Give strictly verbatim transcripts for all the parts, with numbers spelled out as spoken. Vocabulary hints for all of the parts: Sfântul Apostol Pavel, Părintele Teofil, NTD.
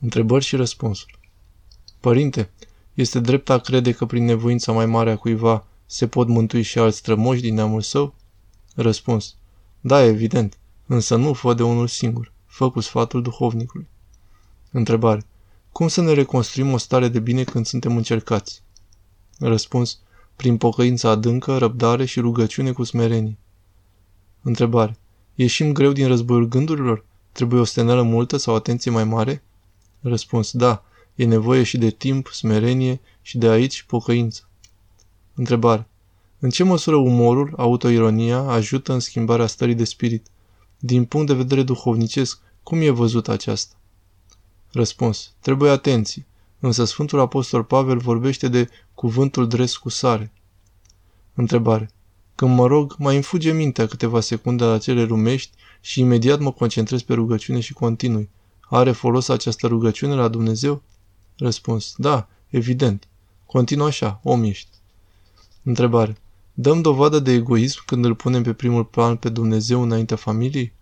Întrebări și răspunsuri. Părinte, este drept a crede că prin nevoința mai mare a cuiva se pot mântui și alți strămoși din neamul său? Răspuns. Da, evident, însă nu fă de unul singur, fă cu sfatul duhovnicului. Întrebare. Cum să ne reconstruim o stare de bine când suntem încercați? Răspuns. Prin pocăință adâncă, răbdare și rugăciune cu smerenie. Întrebare. Ieșim greu din războiul gândurilor? Trebuie o steneală multă sau atenție mai mare? Răspuns. Da, e nevoie și de timp, smerenie și de aici pocăință. Întrebare. În ce măsură umorul, autoironia, ajută în schimbarea stării de spirit? Din punct de vedere duhovnicesc, cum e văzut aceasta? Răspuns. Trebuie atenție, însă Sfântul Apostol Pavel vorbește de cuvântul dres cu sare. Întrebare. Când mă rog, mai îmi fuge mintea câteva secunde la cele lumești și imediat mă concentrez pe rugăciune și continui. Are folos această rugăciune la Dumnezeu? Răspuns. Da, evident. Continuă așa, om ești. Întrebare. Dăm dovadă de egoism când îl punem pe primul plan pe Dumnezeu înaintea familiei?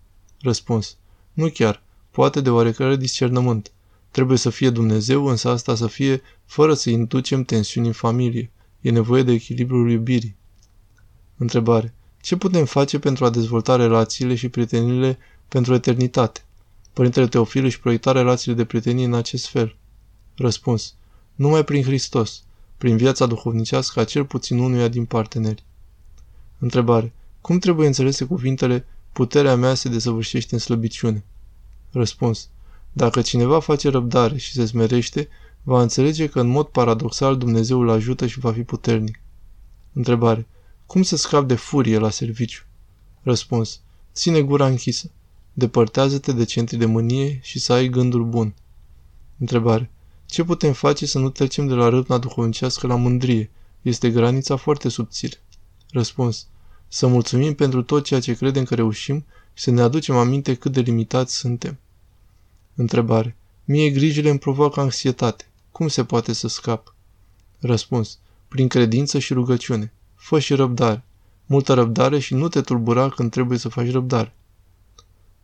Răspuns. Nu chiar. Poate de oarecare discernământ. Trebuie să fie Dumnezeu, însă asta să fie fără să inducem tensiuni în familie. E nevoie de echilibrul iubirii. Întrebare. Ce putem face pentru a dezvolta relațiile și prieteniile pentru eternitate? Părintele Teofil își proiecta relațiile de prietenie în acest fel. Răspuns. Numai prin Hristos, prin viața duhovnicească a cel puțin unuia din parteneri. Întrebare. Cum trebuie înțelese cuvintele puterea mea se desăvârșește în slăbiciune? Răspuns. Dacă cineva face răbdare și se smerește, va înțelege că în mod paradoxal Dumnezeu îl ajută și va fi puternic. Întrebare. Cum să scapi de furie la serviciu? Răspuns. Ține gura închisă. Depărtează-te de centri de mânie și să ai gândul bun. Întrebare. Ce putem face să nu trecem de la râvna duhovnicească la mândrie? Este granița foarte subțire. Răspuns. Să mulțumim pentru tot ceea ce credem că reușim și să ne aducem aminte cât de limitați suntem. Întrebare. Mie grijile îmi provoacă anxietate. Cum se poate să scap? Răspuns. Prin credință și rugăciune. Fă și răbdare. Multă răbdare și nu te tulbura când trebuie să faci răbdare.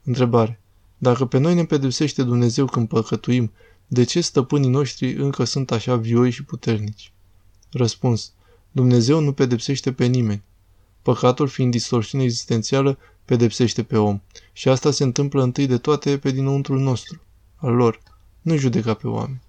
Întrebare. Dacă pe noi ne pedepsește Dumnezeu când păcătuim, de ce stăpânii noștri încă sunt așa vioi și puternici? Răspuns. Dumnezeu nu pedepsește pe nimeni. Păcatul fiind distorsiune existențială, pedepsește pe om. Și asta se întâmplă întâi de toate pe dinăuntrul nostru, al lor. Nu judeca pe oameni.